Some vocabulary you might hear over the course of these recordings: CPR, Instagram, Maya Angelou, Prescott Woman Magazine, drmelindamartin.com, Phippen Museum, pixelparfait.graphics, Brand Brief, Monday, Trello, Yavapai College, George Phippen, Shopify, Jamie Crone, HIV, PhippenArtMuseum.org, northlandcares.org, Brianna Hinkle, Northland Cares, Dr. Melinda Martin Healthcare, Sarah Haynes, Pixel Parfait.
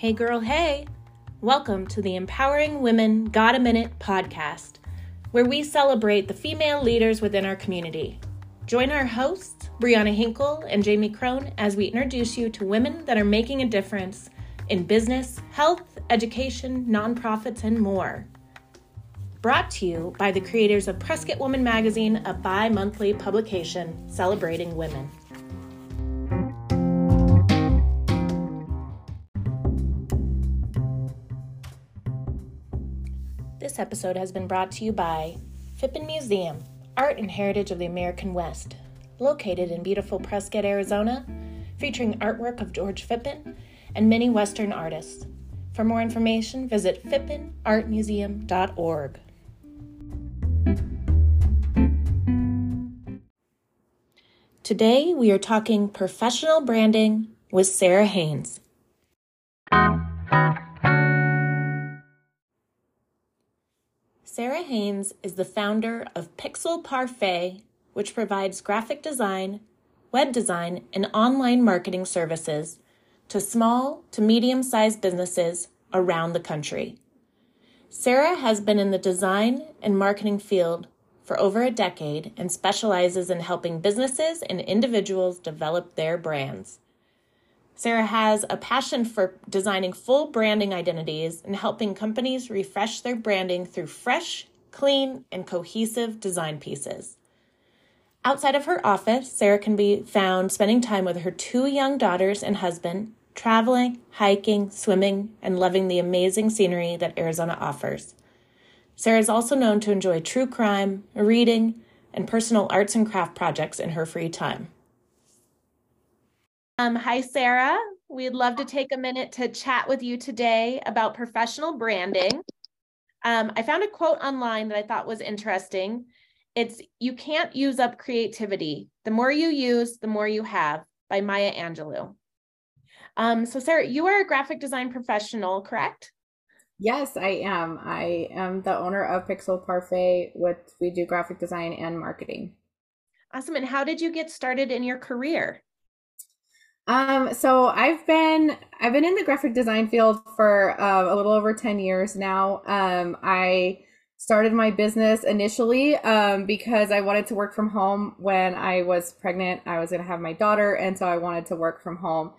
Hey girl, hey! Welcome to the Empowering Women Got a Minute podcast, where we celebrate the female leaders within our community. Join our hosts, Brianna Hinkle and Jamie Crone, as we introduce you to women that are making a difference in business, health, education, nonprofits, and more. Brought to you by the creators of Prescott Woman Magazine, a bi-monthly publication celebrating women. This episode has been brought to you by Phippen Museum, Art and Heritage of the American West, located in beautiful Prescott, Arizona, featuring artwork of George Phippen and many Western artists. For more information, visit PhippenArtMuseum.org. Today, we are talking professional branding with Sarah Haynes. Sarah Haynes is the founder of Pixel Parfait, which provides graphic design, web design, and online marketing services to small to medium-sized businesses around the country. Sarah has been in the design and marketing field for over a decade and specializes in helping businesses and individuals develop their brands. Sarah has a passion for designing full branding identities and helping companies refresh their branding through fresh, clean, and cohesive design pieces. Outside of her office, Sarah can be found spending time with her two young daughters and husband, traveling, hiking, swimming, and loving the amazing scenery that Arizona offers. Sarah is also known to enjoy true crime, reading, and personal arts and craft projects in her free time. Hi, Sarah. We'd love to take a minute to chat with you today about professional branding. I found a quote online that I thought was interesting. It's, "You can't use up creativity. The more you use, the more you have," by Maya Angelou. So Sarah, you are a graphic design professional, correct? Yes, I am. I am the owner of Pixel Parfait, which we do graphic design and marketing. Awesome. And how did you get started in your career? So I've been in the graphic design field for a little over 10 years now. I started my business initially because I wanted to work from home when I was pregnant. I was going to have my daughter, and so I wanted to work from home.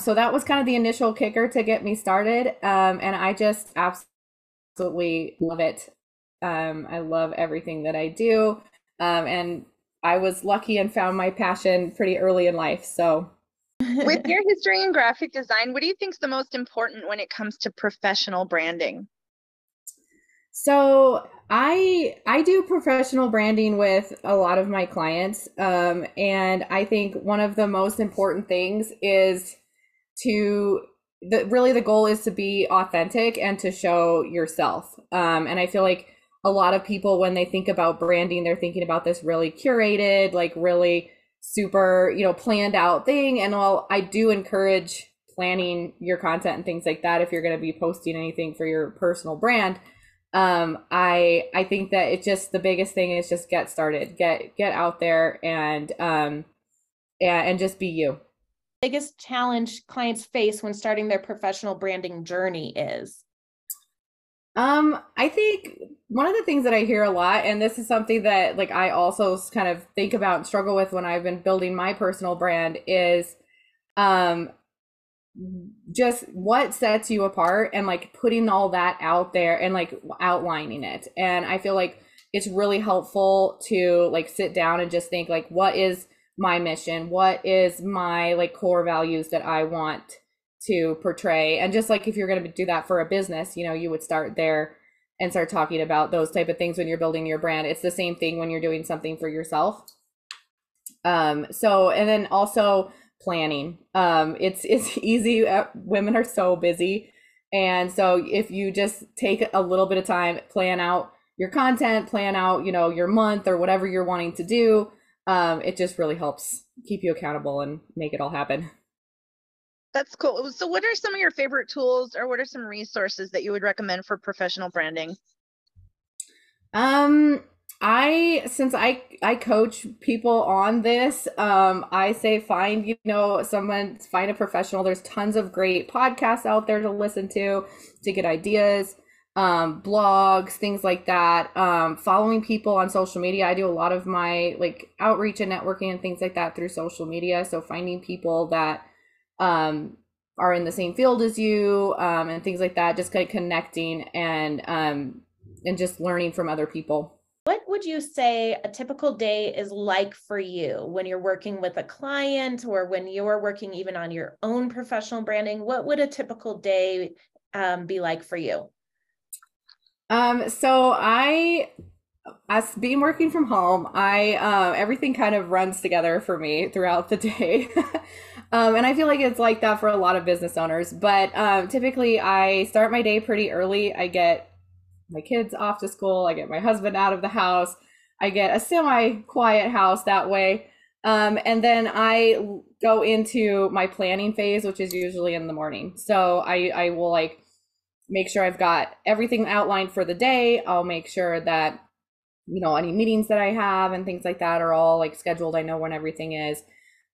So that was kind of the initial kicker to get me started. And I just absolutely love it. I love everything that I do. And I was lucky and found my passion pretty early in life. So. With your history in graphic design, what do you think is the most important when it comes to professional branding? So I do professional branding with a lot of my clients. And I think one of the most important things is the goal is to be authentic and to show yourself. And I feel like a lot of people, when they think about branding, they're thinking about this really curated, like really super, planned out thing. And while I do encourage planning your content and things like that, if you're going to be posting anything for your personal brand, I think that it's just the biggest thing is just get started, get out there and just be you. Biggest challenge clients face when starting their professional branding journey is? I think one of the things that I hear a lot, and this is something that like I also kind of think about and struggle with when I've been building my personal brand, is just what sets you apart and like putting all that out there and like outlining it. And I feel like it's really helpful to like sit down and just think like, what is my mission? What is my like core values that I want to portray? And just like if you're going to do that for a business, you would start there and start talking about those type of things when you're building your brand. It's the same thing when you're doing something for yourself. So, and then also planning. It's easy. Women are so busy. And so if you just take a little bit of time, plan out your content, plan out, your month or whatever you're wanting to do, it just really helps keep you accountable and make it all happen. That's cool. So what are some of your favorite tools or what are some resources that you would recommend for professional branding? Since I coach people on this, I say find a professional. There's tons of great podcasts out there to listen to get ideas, blogs, things like that. Following people on social media. I do a lot of my outreach and networking and things like that through social media. So finding people that, are in the same field as you, and things like that, just kind of connecting and just learning from other people. What would you say a typical day is like for you when you're working with a client or when you're working even on your own professional branding? What would a typical day be like for you? So working from home, everything kind of runs together for me throughout the day. And I feel like it's like that for a lot of business owners, but typically I start my day pretty early. I get my kids off to school, I get my husband out of the house, I get a semi-quiet house that way. And then I go into my planning phase, which is usually in the morning. So I will make sure I've got everything outlined for the day. I'll make sure that, any meetings that I have and things like that are all scheduled. I know when everything is.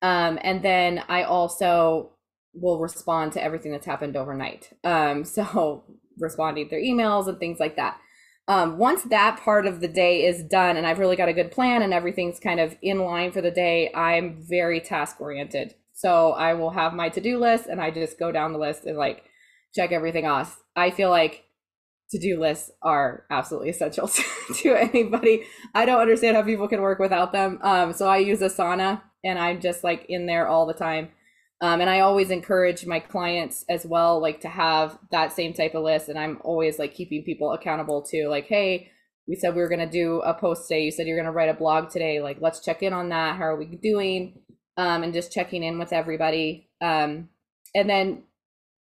And then I also will respond to everything that's happened overnight. So responding to their emails and things like that. Once that part of the day is done and I've really got a good plan and everything's kind of in line for the day, I'm very task oriented. So I will have my to-do list and I just go down the list and check everything off. I feel like to-do lists are absolutely essential to anybody. I don't understand how people can work without them. So I use Asana and I'm just in there all the time. And I always encourage my clients as well, to have that same type of list. And I'm always keeping people accountable to hey, we said we were going to do a post today. You said you're going to write a blog today. Let's check in on that. How are we doing? And just checking in with everybody. And then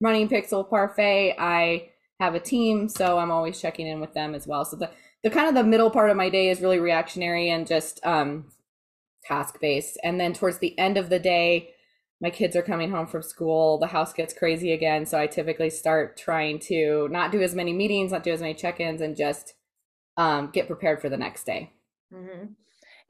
running Pixel Parfait, I have a team, so I'm always checking in with them as well. So the kind of the middle part of my day is really reactionary and just task based. And then towards the end of the day, my kids are coming home from school, the house gets crazy again. So I typically start trying to not do as many meetings, not do as many check-ins, and just get prepared for the next day. Mm-hmm.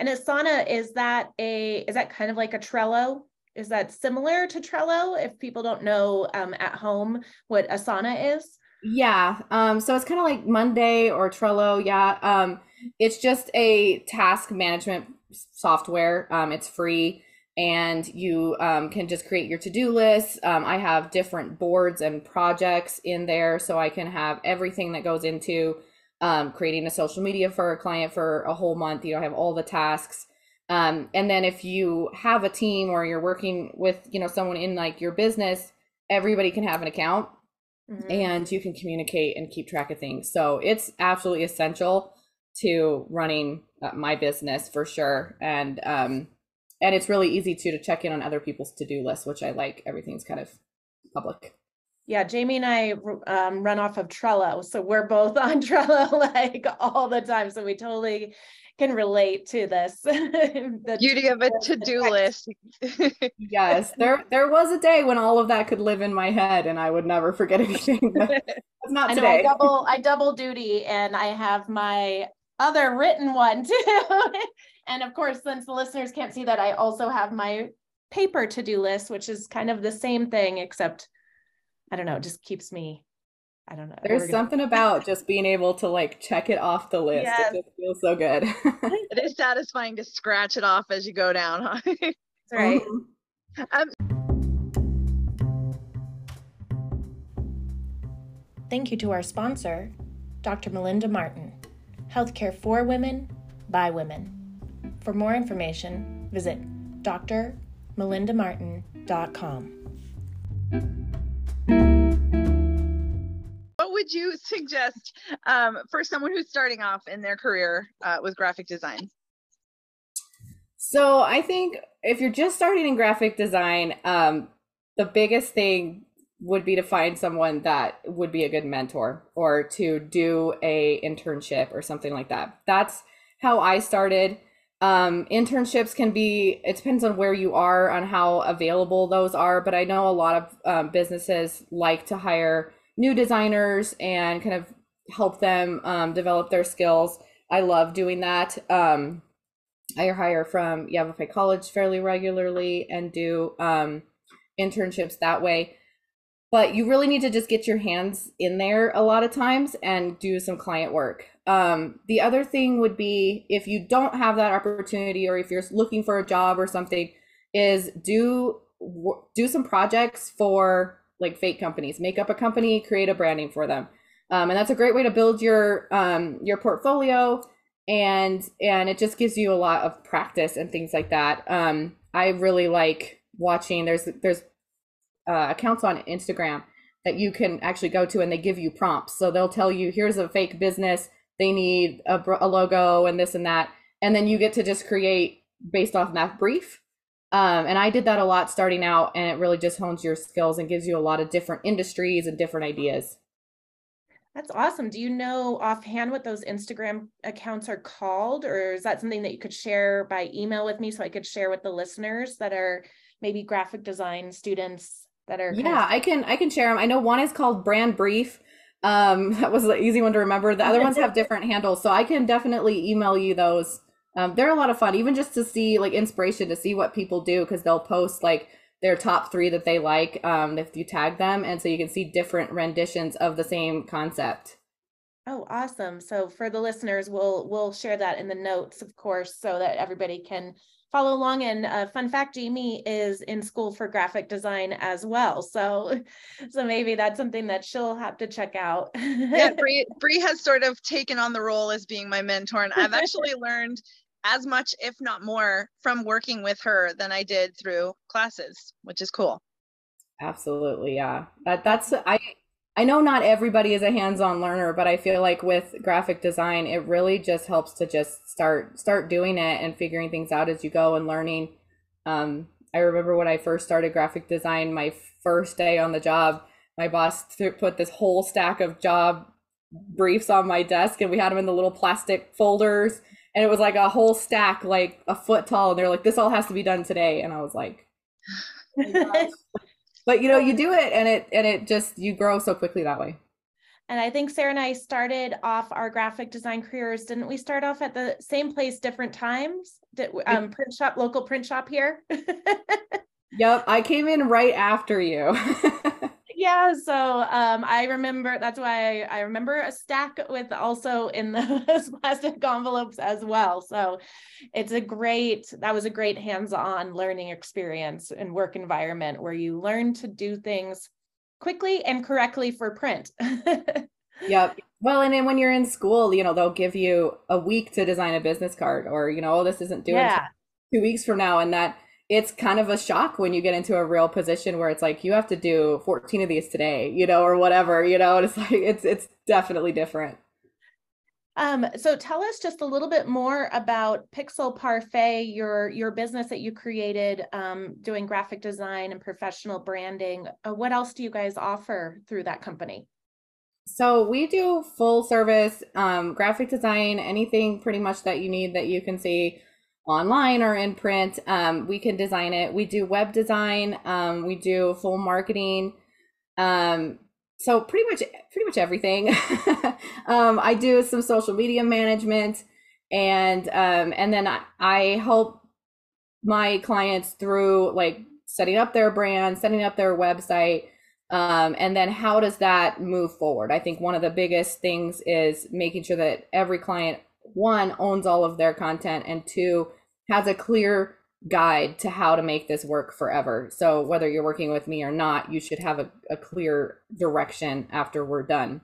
And Asana, is that kind of like a Trello? Is that similar to Trello? If people don't know at home what Asana is? Yeah. So it's kind of like Monday or Trello. Yeah. It's just a task management software. It's free. And you can just create your to-do list. I have different boards and projects in there, so I can have everything that goes into creating a social media for a client for a whole month. I have all the tasks. And then if you have a team or you're working with someone in your business, everybody can have an account. Mm-hmm. And you can communicate and keep track of things. So it's absolutely essential to running my business for sure. And it's really easy to check in on other people's to-do lists, which I like. Everything's kind of public. Yeah, Jamie and I run off of Trello, so we're both on Trello all the time. So we totally can relate to this. The beauty of a to-do list. Yes, there was a day when all of that could live in my head, and I would never forget anything. It's not today. I double duty, and I have my other written one too. And of course, since the listeners can't see that, I also have my paper to-do list, which is kind of the same thing, except, I don't know, it just keeps me, I don't know. There's something about just being able to check it off the list. Yes. It just feels so good. It is satisfying to scratch it off as you go down, huh? That's right. Thank you to our sponsor, Dr. Melinda Martin, healthcare for women, by women. For more information, visit drmelindamartin.com. What would you suggest for someone who's starting off in their career with graphic design? So I think if you're just starting in graphic design, the biggest thing would be to find someone that would be a good mentor or to do an internship or something like that. That's how I started. Internships can be, it depends on where you are, on how available those are, but I know a lot of businesses like to hire new designers and kind of help them develop their skills. I love doing that. I hire from Yavapai College fairly regularly and do internships that way. But you really need to just get your hands in there a lot of times and do some client work. The other thing would be, if you don't have that opportunity, or if you're looking for a job or something, is do some projects for like fake companies. Make up a company, create a branding for them. And that's a great way to build your portfolio, and it just gives you a lot of practice and things like that. I really like watching, there's accounts on Instagram that you can actually go to, and they give you prompts. So they'll tell you, here's a fake business, they need a logo and this and that, and then you get to just create based off that brief. And I did that a lot starting out, and it really just hones your skills and gives you a lot of different industries and different ideas. That's awesome. Do you know offhand what those Instagram accounts are called, or is that something that you could share by email with me so I could share with the listeners that are maybe graphic design students that are? Yeah, I can share them. I know one is called Brand Brief. That was the easy one to remember. The other ones have different handles, so I can definitely email you those. They're a lot of fun, even just to see like inspiration, to see what people do, because they'll post like their top three that they like, if you tag them, and so you can see different renditions of the same concept. Oh, awesome. So for the listeners, we'll share that in the notes, of course, so that everybody can follow along. And fun fact, Jamie is in school for graphic design as well. So maybe that's something that she'll have to check out. Yeah, Bree has sort of taken on the role as being my mentor, and I've actually learned as much, if not more, from working with her than I did through classes, which is cool. Absolutely, yeah. I know not everybody is a hands-on learner, but I feel like with graphic design, it really just helps to just start doing it and figuring things out as you go and learning. I remember when I first started graphic design, my first day on the job, my boss put this whole stack of job briefs on my desk, and we had them in the little plastic folders. And it was like a whole stack, like a foot tall. And they're like, this all has to be done today. And I was like, oh my gosh. But you know, you do it, and it just, you grow so quickly that way. And I think Sarah and I started off our graphic design careers. Didn't we start off at the same place, different times? Print shop, local print shop here. Yep. I came in right after you. Yeah, so I remember, that's why I remember a stack with also in those plastic envelopes as well. So that was a great hands-on learning experience and work environment where you learn to do things quickly and correctly for print. Yep. Well, and then when you're in school, you know, they'll give you a week to design a business card, or, you know, oh, this isn't due until 2 weeks from now. And that, it's kind of a shock when you get into a real position where it's like, you have to do 14 of these today, you know, or whatever, you know, and it's like, it's definitely different. So tell us just a little bit more about Pixel Parfait, your business that you created, doing graphic design and professional branding. What else do you guys offer through that company? So we do full service, graphic design, anything pretty much that you need that you can see online or in print. We can design it. We do web design. We do full marketing. So pretty much everything. I do some social media management, and then I help my clients through like setting up their brand, setting up their website. And then how does that move forward? I think one of the biggest things is making sure that every client, one, owns all of their content, and two, has a clear guide to how to make this work forever. So whether you're working with me or not, you should have a clear direction after we're done.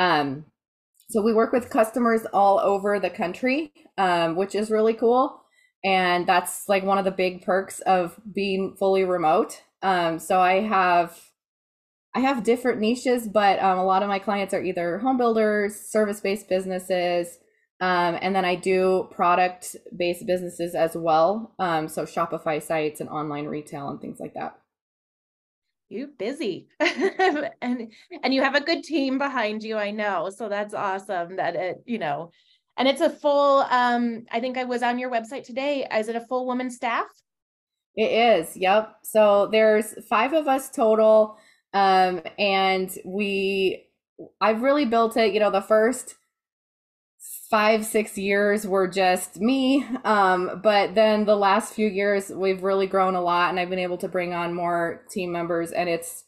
So we work with customers all over the country, which is really cool. And that's like one of the big perks of being fully remote. So I have different niches, but a lot of my clients are either home builders, service-based businesses, and then I do product-based businesses as well. So Shopify sites and online retail and things like that. You're busy. and you have a good team behind you, I know. So that's awesome that it, you know, and it's a full, I think I was on your website today. Is it a full woman staff? It is. Yep. So there's 5 of us total. I've really built it, you know, the first 5-6 years were just me, but then the last few years we've really grown a lot, and I've been able to bring on more team members, and it's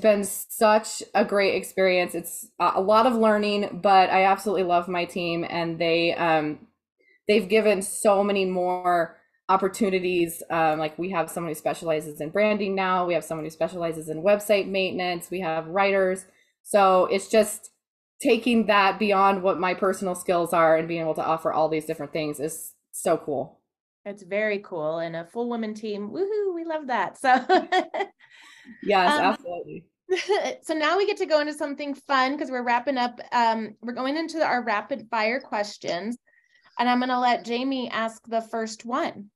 been such a great experience. It's a lot of learning, but I absolutely love my team, and they've given so many more opportunities. Like, we have someone who specializes in branding now, we have someone who specializes in website maintenance, we have writers, so it's just taking that beyond what my personal skills are and being able to offer all these different things is so cool. It's very cool. And a full woman team. Woohoo, we love that. So yes, absolutely. So now we get to go into something fun because we're wrapping up. We're going into our rapid fire questions, and I'm going to let Jamie ask the first one.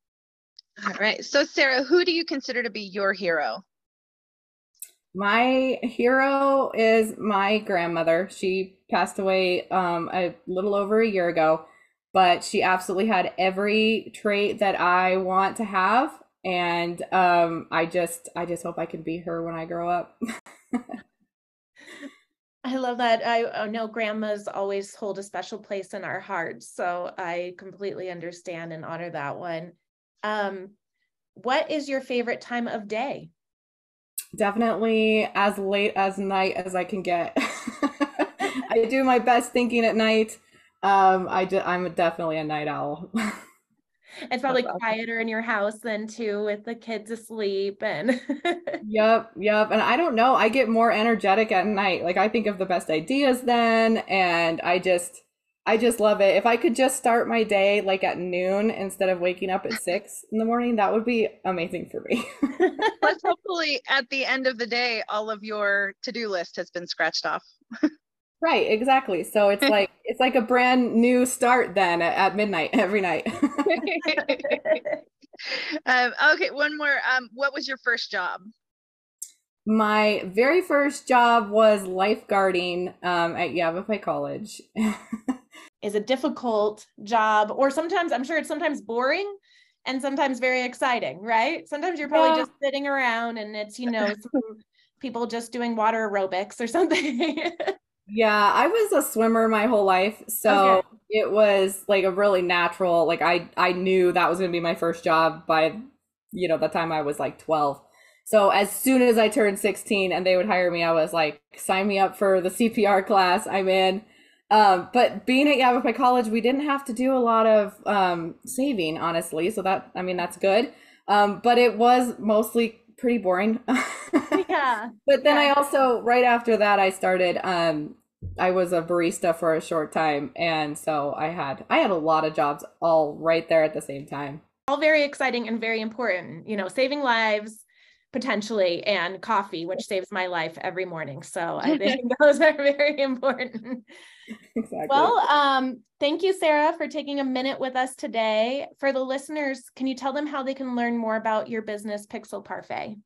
All right. So Sarah, who do you consider to be your hero? My hero is my grandmother. She passed away a little over a year ago, but she absolutely had every trait that I want to have. And I just hope I can be her when I grow up. I love that. I know grandmas always hold a special place in our hearts. So I completely understand and honor that one. What is your favorite time of day? Definitely as late as night as I can get. I do my best thinking at night. I'm definitely a night owl. It's probably quieter in your house then too, with the kids asleep and Yep. And I don't know, I get more energetic at night. Like, I think of the best ideas then, and I just love it. If I could just start my day like at noon instead of waking up at 6 a.m, that would be amazing for me. Plus, hopefully at the end of the day, all of your to-do list has been scratched off. Right, exactly. So it's like a brand new start then at midnight every night. Okay, one more. What was your first job? My very first job was lifeguarding at Yavapai College. Is a difficult job, or sometimes I'm sure it's sometimes boring and sometimes very exciting, right? Sometimes you're probably just sitting around and it's, some people just doing water aerobics or something. Yeah, I was a swimmer my whole life. So okay. It was like a really natural, like I knew that was going to be my first job by, the time I was like 12. So as soon as I turned 16 and they would hire me, I was like, sign me up for the CPR class, I'm in. But being at Yavapai College, we didn't have to do a lot of saving, honestly. So that's good. But it was mostly pretty boring. Yeah. But then I also, right after that, I started, I was a barista for a short time. And so I had a lot of jobs all right there at the same time. All very exciting and very important, saving lives potentially, and coffee, which saves my life every morning. So I think those are very important. Exactly. Well, thank you, Sarah, for taking a minute with us today. For the listeners, can you tell them how they can learn more about your business, Pixel Parfait?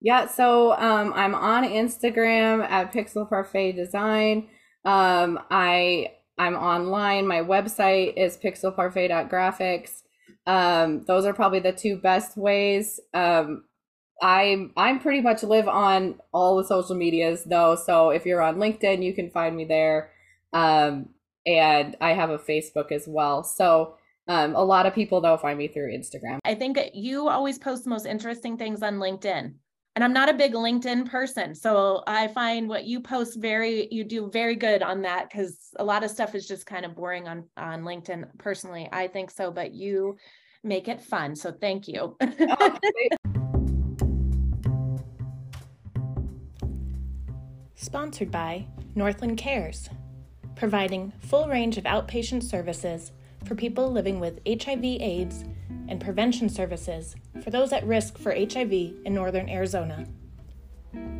Yeah, so I'm on Instagram at Pixel Parfait Design. I'm online. My website is pixelparfait.graphics. Those are probably the two best ways. I'm pretty much live on all the social medias though. So if you're on LinkedIn, you can find me there. And I have a Facebook as well. So a lot of people though find me through Instagram. I think you always post the most interesting things on LinkedIn. And I'm not a big LinkedIn person. So I find what you post you do very good on that, because a lot of stuff is just kind of boring on LinkedIn personally. I think so, but you make it fun. So thank you. Oh, sponsored by Northland Cares, providing full range of outpatient services for people living with HIV/AIDS and prevention services for those at risk for HIV in northern Arizona.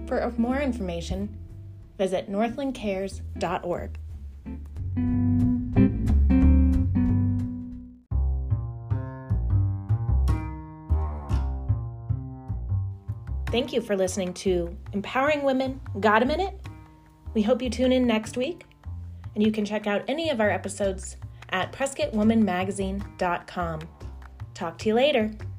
For more information, visit northlandcares.org. Thank you for listening to Empowering Women, Got a Minute? We hope you tune in next week, and you can check out any of our episodes at PrescottWomanMagazine.com. Talk to you later.